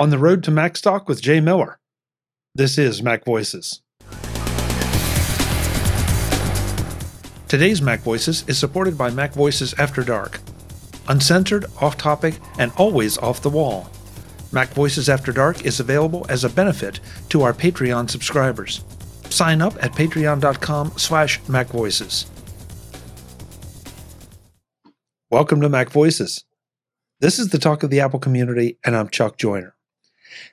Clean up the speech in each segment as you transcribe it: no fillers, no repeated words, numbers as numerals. on the road to MacStock with Jay Miller. This is Mac Voices. Today's Mac Voices is supported by Mac Voices After Dark. Uncensored, off-topic, and always off the wall. Mac Voices After Dark is available as a benefit to our Patreon subscribers. Sign up at patreon.com/MacVoices. Welcome to Mac Voices. This is the talk of the Apple community, and I'm Chuck Joiner.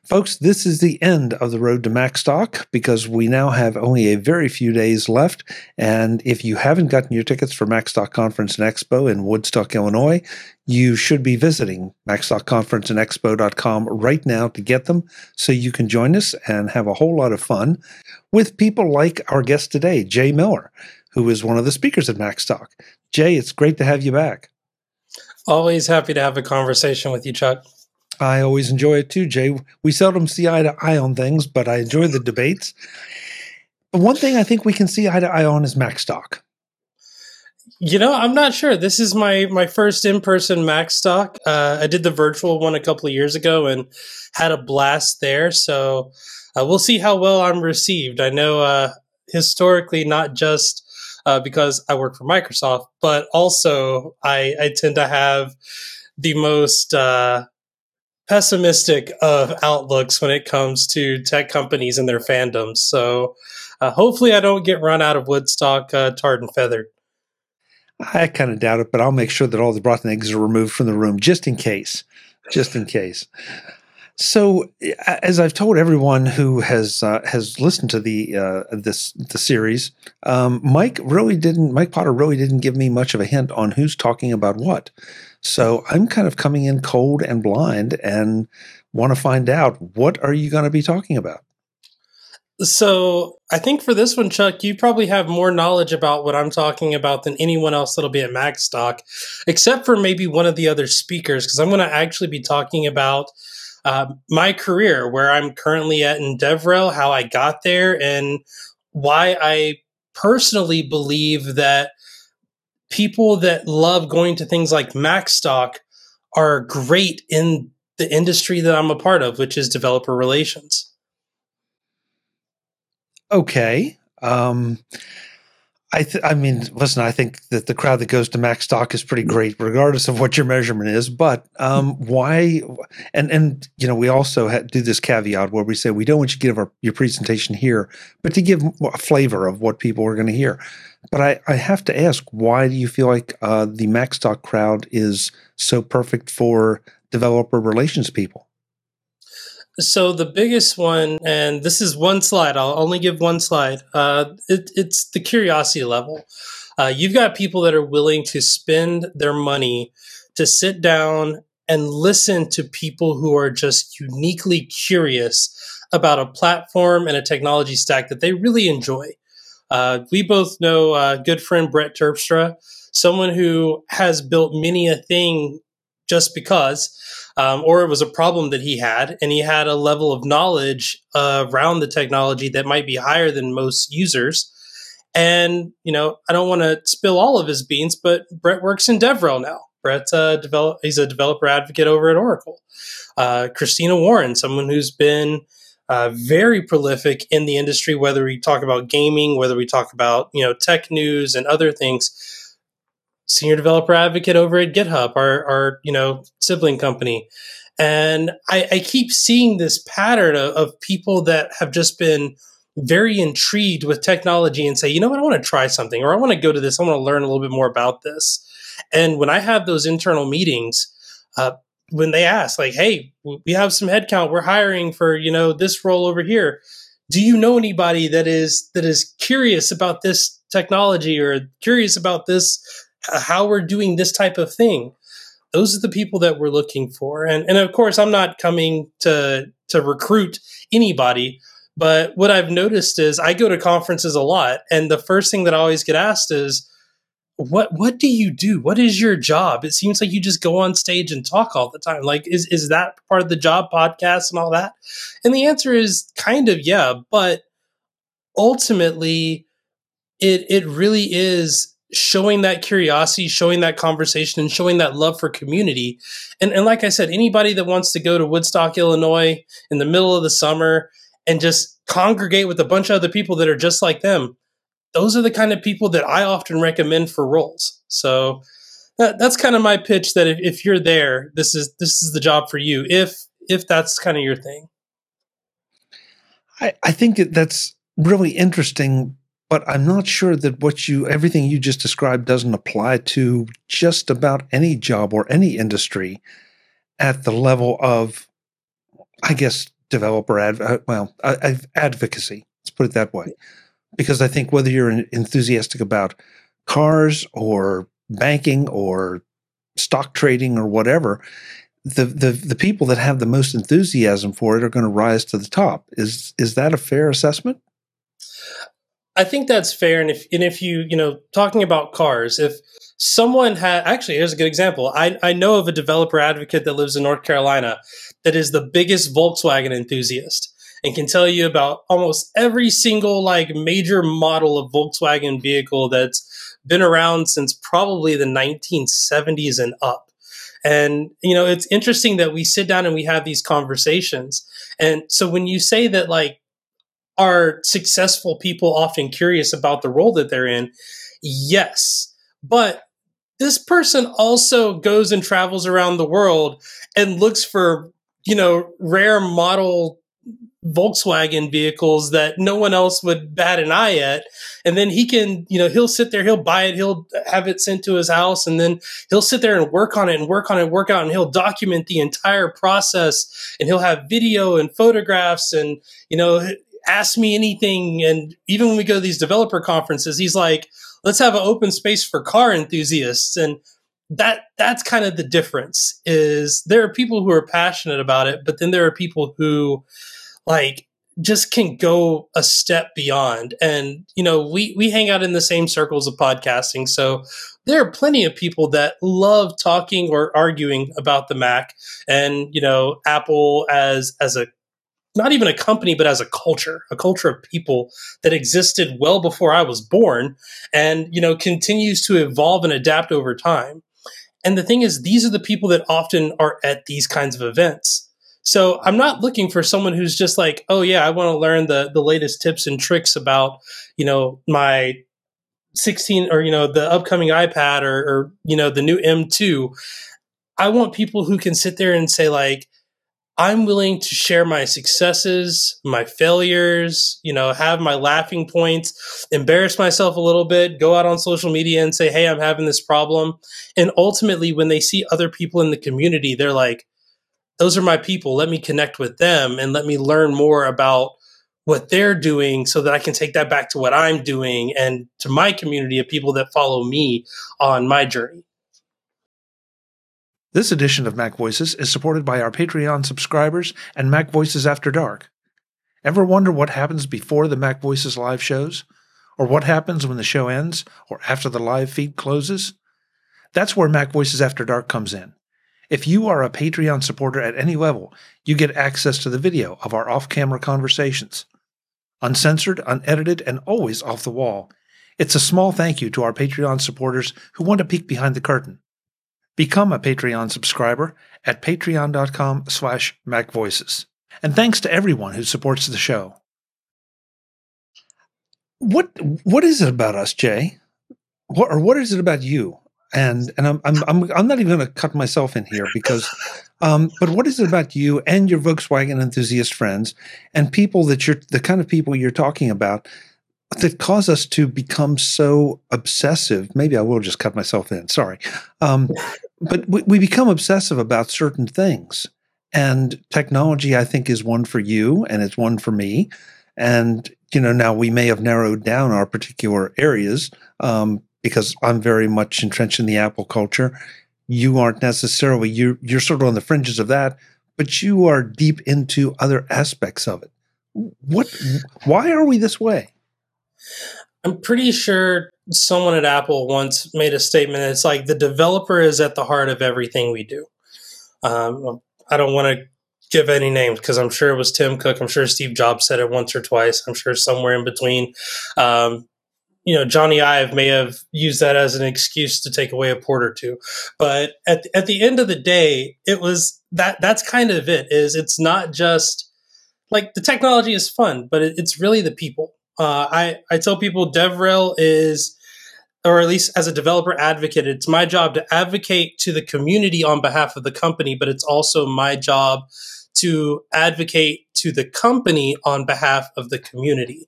Folks, this is the end of the road to MacStock because we now have only a very few days left. And if you haven't gotten your tickets for MacStock Conference and Expo in Woodstock, Illinois, you should be visiting MacStock Conference and Expo.com right now to get them so you can join us and have a whole lot of fun with people like our guest today, Jay Miller, who is one of the speakers at MacStock. Jay, it's great to have you back. Always happy to have a conversation with you, Chuck. I always enjoy it too, Jay. We seldom see eye to eye on things, but I enjoy the debates. But one thing I think we can see eye to eye on is MacStock. You know, I'm not sure. This is my first in-person MacStock. I did the virtual one a couple of years ago and had a blast there. So we'll see how well I'm received. I know historically, not just because I work for Microsoft, but also I tend to have the most pessimistic of outlooks when it comes to tech companies and their fandoms. So hopefully I don't get run out of Woodstock tarred and feathered. I kind of doubt it, but I'll make sure that all the rotten eggs are removed from the room just in case. So, as I've told everyone who has listened to the series, Mike Potter really didn't give me much of a hint on who's talking about what. So I'm kind of coming in cold and blind and want to find out, what are you going to be talking about? So I think for this one, Chuck, you probably have more knowledge about what I'm talking about than anyone else that'll be at MacStock, except for maybe one of the other speakers, because I'm going to actually be talking about my career, where I'm currently at in DevRel, how I got there, and why I personally believe that people that love going to things like MacStock are great in the industry that I'm a part of, which is developer relations. Okay. I mean, listen, I think that the crowd that goes to MacStock is pretty great, regardless of what your measurement is. But why? And you know, we also do this caveat where we say we don't want you to give your presentation here, but to give a flavor of what people are going to hear. But I have to ask, why do you feel like the MacStock crowd is so perfect for developer relations people? So the biggest one, and this is one slide, I'll only give one slide, it's the curiosity level. You've got people that are willing to spend their money to sit down and listen to people who are just uniquely curious about a platform and a technology stack that they really enjoy. We both know good friend Brett Terpstra, someone who has built many a thing just because, or it was a problem that he had, and he had a level of knowledge around the technology that might be higher than most users. And, you know, I don't want to spill all of his beans, but Brett works in DevRel now. Brett's he's a developer advocate over at Oracle. Christina Warren, someone who's been very prolific in the industry, whether we talk about gaming, whether we talk about, you know, tech news and other things. Senior developer advocate over at GitHub, our you know, sibling company. And I keep seeing this pattern of people that have just been very intrigued with technology and say, you know what, I want to try something, or I want to go to this, I want to learn a little bit more about this. And when I have those internal meetings, when they ask, like, hey, we have some headcount, we're hiring for, you know, this role over here. Do you know anybody that is curious about this technology or curious about this, how we're doing this type of thing? Those are the people that we're looking for. And of course, I'm not coming to recruit anybody, but what I've noticed is I go to conferences a lot, and the first thing that I always get asked is, what do you do? What is your job? It seems like you just go on stage and talk all the time. Like, is that part of the job, podcast and all that? And the answer is kind of, yeah, but ultimately it really is showing that curiosity, showing that conversation, and showing that love for community. And like I said, anybody that wants to go to Woodstock, Illinois in the middle of the summer and just congregate with a bunch of other people that are just like them, those are the kind of people that I often recommend for roles. So that's kind of my pitch, that if you're there, this is the job for you, if that's kind of your thing. I think that's really interesting, but I'm not sure that everything you just described doesn't apply to just about any job or any industry at the level of, I guess, developer advocacy. Let's put it that way. Because I think whether you're enthusiastic about cars or banking or stock trading or whatever, the people that have the most enthusiasm for it are going to rise to the top. Is that a fair assessment? I think that's fair. And if you talking about cars, if someone had, actually, here's a good example. I know of a developer advocate that lives in North Carolina that is the biggest Volkswagen enthusiast and can tell you about almost every single major model of Volkswagen vehicle that's been around since probably the 1970s and up. And, it's interesting that we sit down and we have these conversations. And so when you say that, are successful people often curious about the role that they're in? Yes. But this person also goes and travels around the world and looks for, rare model Volkswagen vehicles that no one else would bat an eye at. And then he can, he'll sit there, he'll buy it, he'll have it sent to his house, and then he'll sit there and work on it, and he'll document the entire process, and he'll have video and photographs and, ask me anything. And even when we go to these developer conferences, he's like, let's have an open space for car enthusiasts. And that's kind of the difference, is there are people who are passionate about it, but then there are people who just can go a step beyond. And, we hang out in the same circles of podcasting. So there are plenty of people that love talking or arguing about the Mac and, Apple as a, not even a company, but as a culture of people that existed well before I was born and, continues to evolve and adapt over time. And the thing is, these are the people that often are at these kinds of events. So I'm not looking for someone who's just like, oh yeah, I want to learn the latest tips and tricks about, my 16 or, the upcoming iPad or the new M2. I want people who can sit there and say I'm willing to share my successes, my failures, have my laughing points, embarrass myself a little bit, go out on social media and say, hey, I'm having this problem. And ultimately, when they see other people in the community, they're like, those are my people. Let me connect with them and let me learn more about what they're doing so that I can take that back to what I'm doing and to my community of people that follow me on my journey. This edition of Mac Voices is supported by our Patreon subscribers and Mac Voices After Dark. Ever wonder what happens before the Mac Voices live shows? Or what happens when the show ends or after the live feed closes? That's where Mac Voices After Dark comes in. If you are a Patreon supporter at any level, you get access to the video of our off-camera conversations. Uncensored, unedited, and always off the wall. It's a small thank you to our Patreon supporters who want to peek behind the curtain. Become a Patreon subscriber at patreon.com/MacVoices. And thanks to everyone who supports the show. What is it about us, Jay? What is it about you? And I'm not even going to cut myself in here because, but what is it about you and your Volkswagen enthusiast friends and people that the kind of people you're talking about that cause us to become so obsessive? Maybe I will just cut myself in. Sorry. But we become obsessive about certain things, and technology, I think, is one for you and it's one for me. And, now we may have narrowed down our particular areas, because I'm very much entrenched in the Apple culture. You aren't necessarily, you're sort of on the fringes of that, but you are deep into other aspects of it. Why are we this way? I'm pretty sure someone at Apple once made a statement. It's the developer is at the heart of everything we do. I don't want to give any names because I'm sure it was Tim Cook. I'm sure Steve Jobs said it once or twice. I'm sure somewhere in between. you know, Johnny Ive may have used that as an excuse to take away a port or two. But at the end of the day, it was that's kind of it. Is it's not just like the technology is fun, but it's really the people. I tell people DevRel is, or at least as a developer advocate, it's my job to advocate to the community on behalf of the company, but it's also my job to advocate to the company on behalf of the community.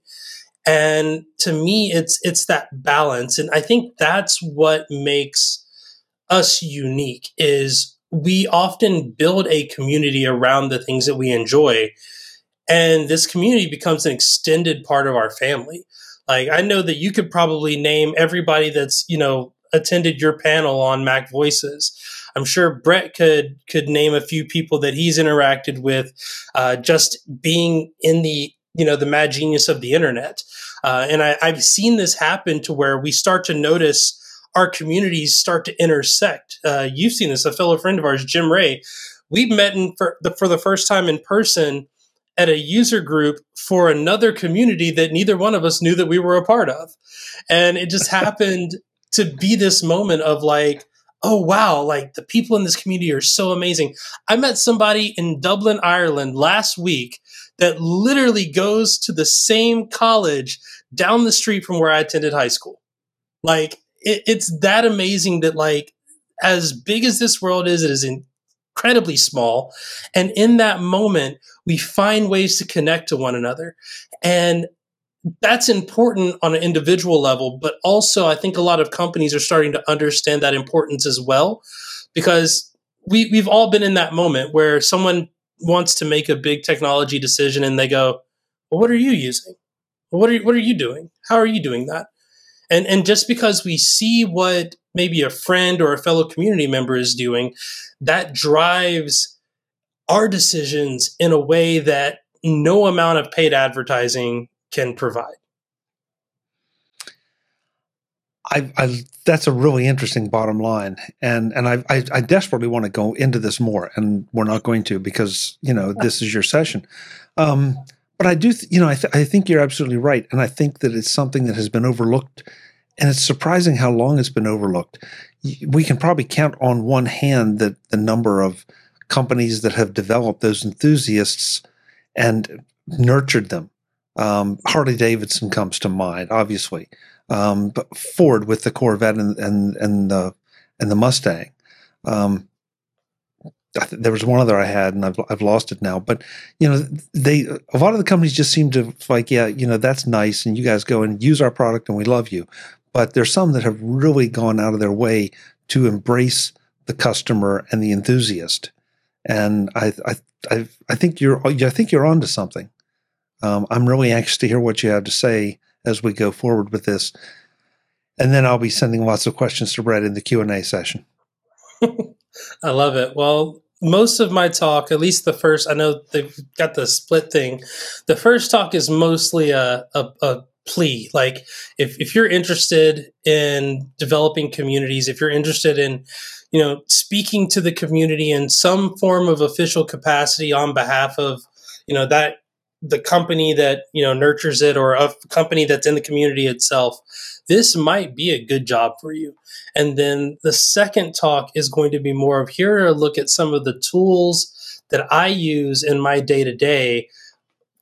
And to me, it's that balance. And I think that's what makes us unique, is we often build a community around the things that we enjoy. And this community becomes an extended part of our family. Like, I know that you could probably name everybody that's, you know, attended your panel on Mac Voices. I'm sure Brett could name a few people that he's interacted with, just being in the, you know, the mad genius of the internet. And I've seen this happen to where we start to notice our communities start to intersect. You've seen this, a fellow friend of ours, Jim Ray. We met for the first time in person at a user group for another community that neither one of us knew that we were a part of. And it just happened to be this moment of like, oh, wow, like the people in this community are so amazing. I met somebody in Dublin, Ireland last week that literally goes to the same college down the street from where I attended high school. Like, it's that amazing that, like, as big as this world is, it is incredibly small. And in that moment, we find ways to connect to one another. And that's important on an individual level. But also, I think a lot of companies are starting to understand that importance as well, because we've all been in that moment where someone wants to make a big technology decision and they go, well, what are you using? What are you doing? How are you doing that? And just because we see what maybe a friend or a fellow community member is doing, that drives our decisions in a way that no amount of paid advertising can provide. I that's a really interesting bottom line, and I desperately want to go into this more, and we're not going to, because, you know, this is your session. But I do, I think you're absolutely right. And I think that it's something that has been overlooked, and it's surprising how long it's been overlooked. We can probably count on one hand that the number of companies that have developed those enthusiasts and nurtured them. Harley-Davidson comes to mind, obviously, but Ford with the Corvette and the Mustang. There was one other I had, and I've lost it now. But, you know, a lot of the companies just seem to like, yeah, you know, that's nice, and you guys go and use our product, and we love you. But there's some that have really gone out of their way to embrace the customer and the enthusiast. And I think you're onto something. I'm really anxious to hear what you have to say as we go forward with this, and then I'll be sending lots of questions to Brett in the Q&A session. I love it. Well, most of my talk, at least the first, I know they've got the split thing. The first talk is mostly a plea. Like, if you're interested in developing communities, if you're interested in, you know, speaking to the community in some form of official capacity on behalf of, you know, that the company that, you know, nurtures it, or a company that's in the community itself, this might be a good job for you. And then the second talk is going to be more of, here are a look at some of the tools that I use in my day-to-day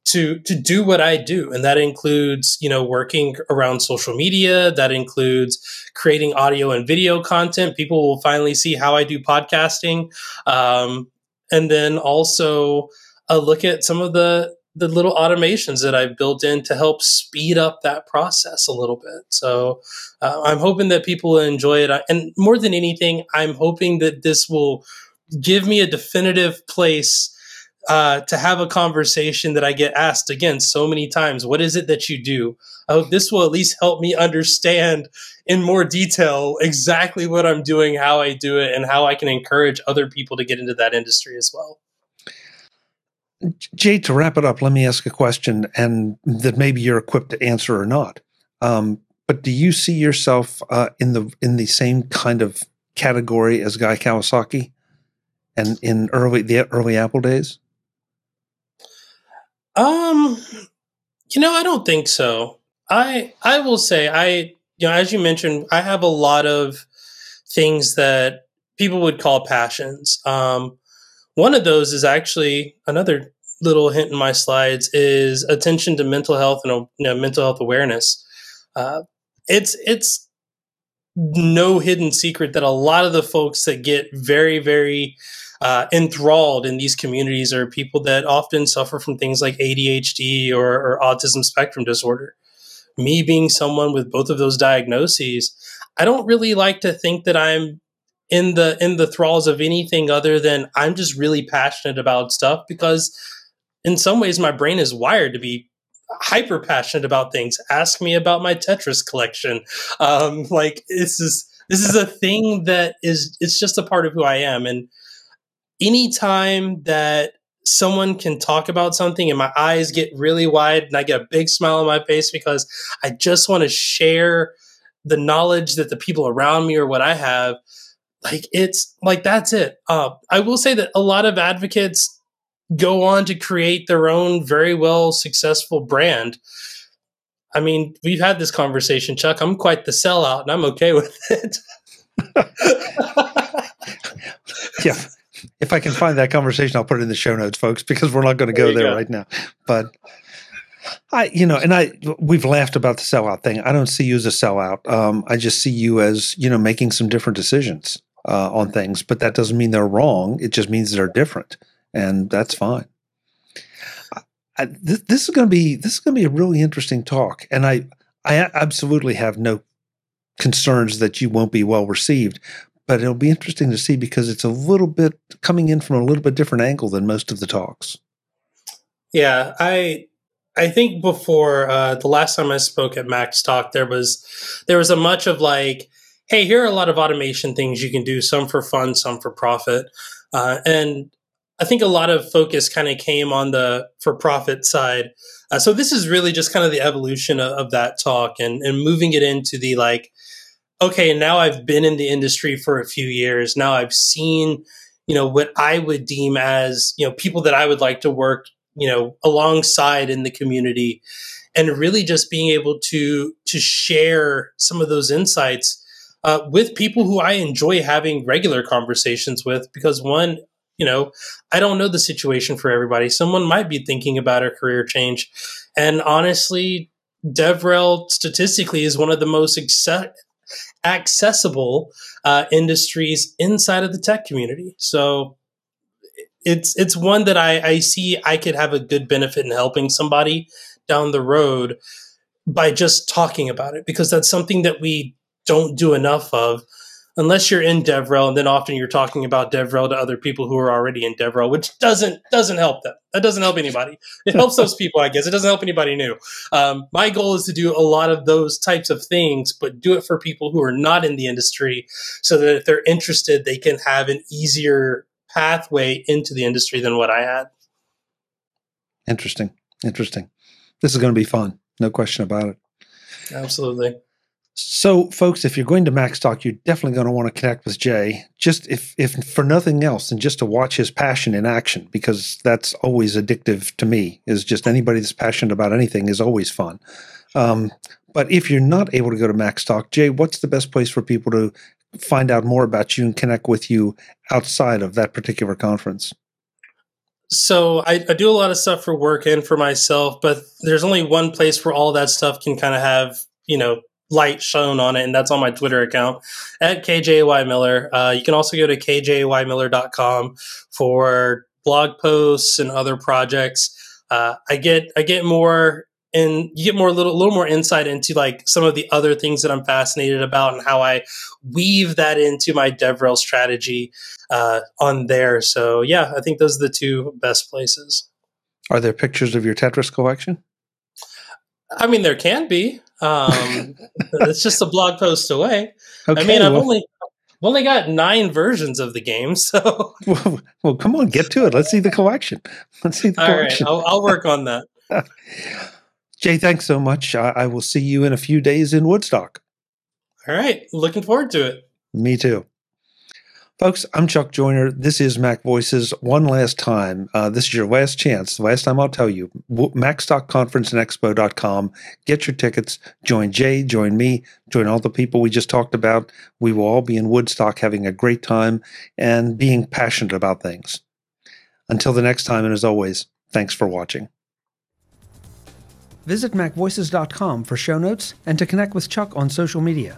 to do what I do. And that includes, you know, working around social media. That includes creating audio and video content. People will finally see how I do podcasting. And then also a look at some of the little automations that I've built in to help speed up that process a little bit. So I'm hoping that people enjoy it. And more than anything, I'm hoping that this will give me a definitive place to have a conversation that I get asked again so many times. What is it that you do? I hope this will at least help me understand in more detail exactly what I'm doing, how I do it, and how I can encourage other people to get into that industry as well. Jay, to wrap it up, let me ask a question, and that maybe you're equipped to answer or not. But do you see yourself in the same kind of category as Guy Kawasaki, and in the early Apple days? You know, I don't think so. I will say, as you mentioned, I have a lot of things that people would call passions. One of those is actually another little hint in my slides is attention to mental health and mental health awareness. It's no hidden secret that a lot of the folks that get very, very enthralled in these communities are people that often suffer from things like ADHD or autism spectrum disorder. Me being someone with both of those diagnoses, I don't really like to think that I'm in the thralls of anything other than I'm just really passionate about stuff, because in some ways my brain is wired to be hyper passionate about things. Ask me about my Tetris collection. This is a thing that it's just a part of who I am. And anytime that someone can talk about something and my eyes get really wide and I get a big smile on my face because I just want to share the knowledge that the people around me or what I have, that's it. I will say that a lot of advocates go on to create their own very well successful brand. I mean, we've had this conversation, Chuck. I'm quite the sellout, and I'm okay with it. Yeah. If I can find that conversation, I'll put it in the show notes, folks, because we're not going to go there right now. But we've laughed about the sellout thing. I don't see you as a sellout. I just see you as, making some different decisions on things, but that doesn't mean they're wrong. It just means they're different, and that's fine. This is going to be a really interesting talk, and I absolutely have no concerns that you won't be well received. But it'll be interesting to see because it's a little bit coming in from a little bit different angle than most of the talks. Yeah, I think before the last time I spoke at MacStock, there was a much of like, hey, here are a lot of automation things you can do, some for fun, some for profit. And I think a lot of focus kind of came on the for-profit side. So this is really just kind of the evolution of that talk and moving it into the like, okay, and now I've been in the industry for a few years. Now I've seen, what I would deem as, people that I would like to work, alongside in the community, and really just being able to share some of those insights with people who I enjoy having regular conversations with, because one, I don't know the situation for everybody. Someone might be thinking about a career change. And honestly, DevRel statistically is one of the most accessible industries inside of the tech community. So it's one that I see I could have a good benefit in helping somebody down the road by just talking about it, because that's something that we don't do enough of unless you're in DevRel, and then often you're talking about DevRel to other people who are already in DevRel, which doesn't help them. That doesn't help anybody. It helps those people, I guess. It doesn't help anybody new. My goal is to do a lot of those types of things, but do it for people who are not in the industry so that if they're interested, they can have an easier pathway into the industry than what I had. Interesting. This is going to be fun. No question about it. Absolutely. So, folks, if you're going to MacStock, you're definitely going to want to connect with Jay, just if for nothing else, and just to watch his passion in action, because that's always addictive to me, is just anybody that's passionate about anything is always fun. But if you're not able to go to MacStock, Jay, what's the best place for people to find out more about you and connect with you outside of that particular conference? So I do a lot of stuff for work and for myself, but there's only one place where all that stuff can kind of have, light shown on it, and that's on my Twitter account at KJY Miller. You can also go to KJYMiller.com for blog posts and other projects. I get more, and you get more a little more insight into like some of the other things that I'm fascinated about and how I weave that into my DevRel strategy on there. So yeah, I think those are the two best places. Are there pictures of your Tetris collection? I mean, there can be. It's just a blog post away. Okay, I mean, I've only got 9 versions of the game, so well, come on, get to it. Let's see the collection. All right, I'll work on that. Jay, thanks so much. I will see you in a few days in Woodstock. All right, looking forward to it. Me too. Folks, I'm Chuck Joiner. This is Mac Voices. One last time, this is your last chance. The last time I'll tell you, MacStock Conference and Expo.com. Get your tickets. Join Jay, join me, join all the people we just talked about. We will all be in Woodstock having a great time and being passionate about things. Until the next time, and as always, thanks for watching. Visit MacVoices.com for show notes and to connect with Chuck on social media.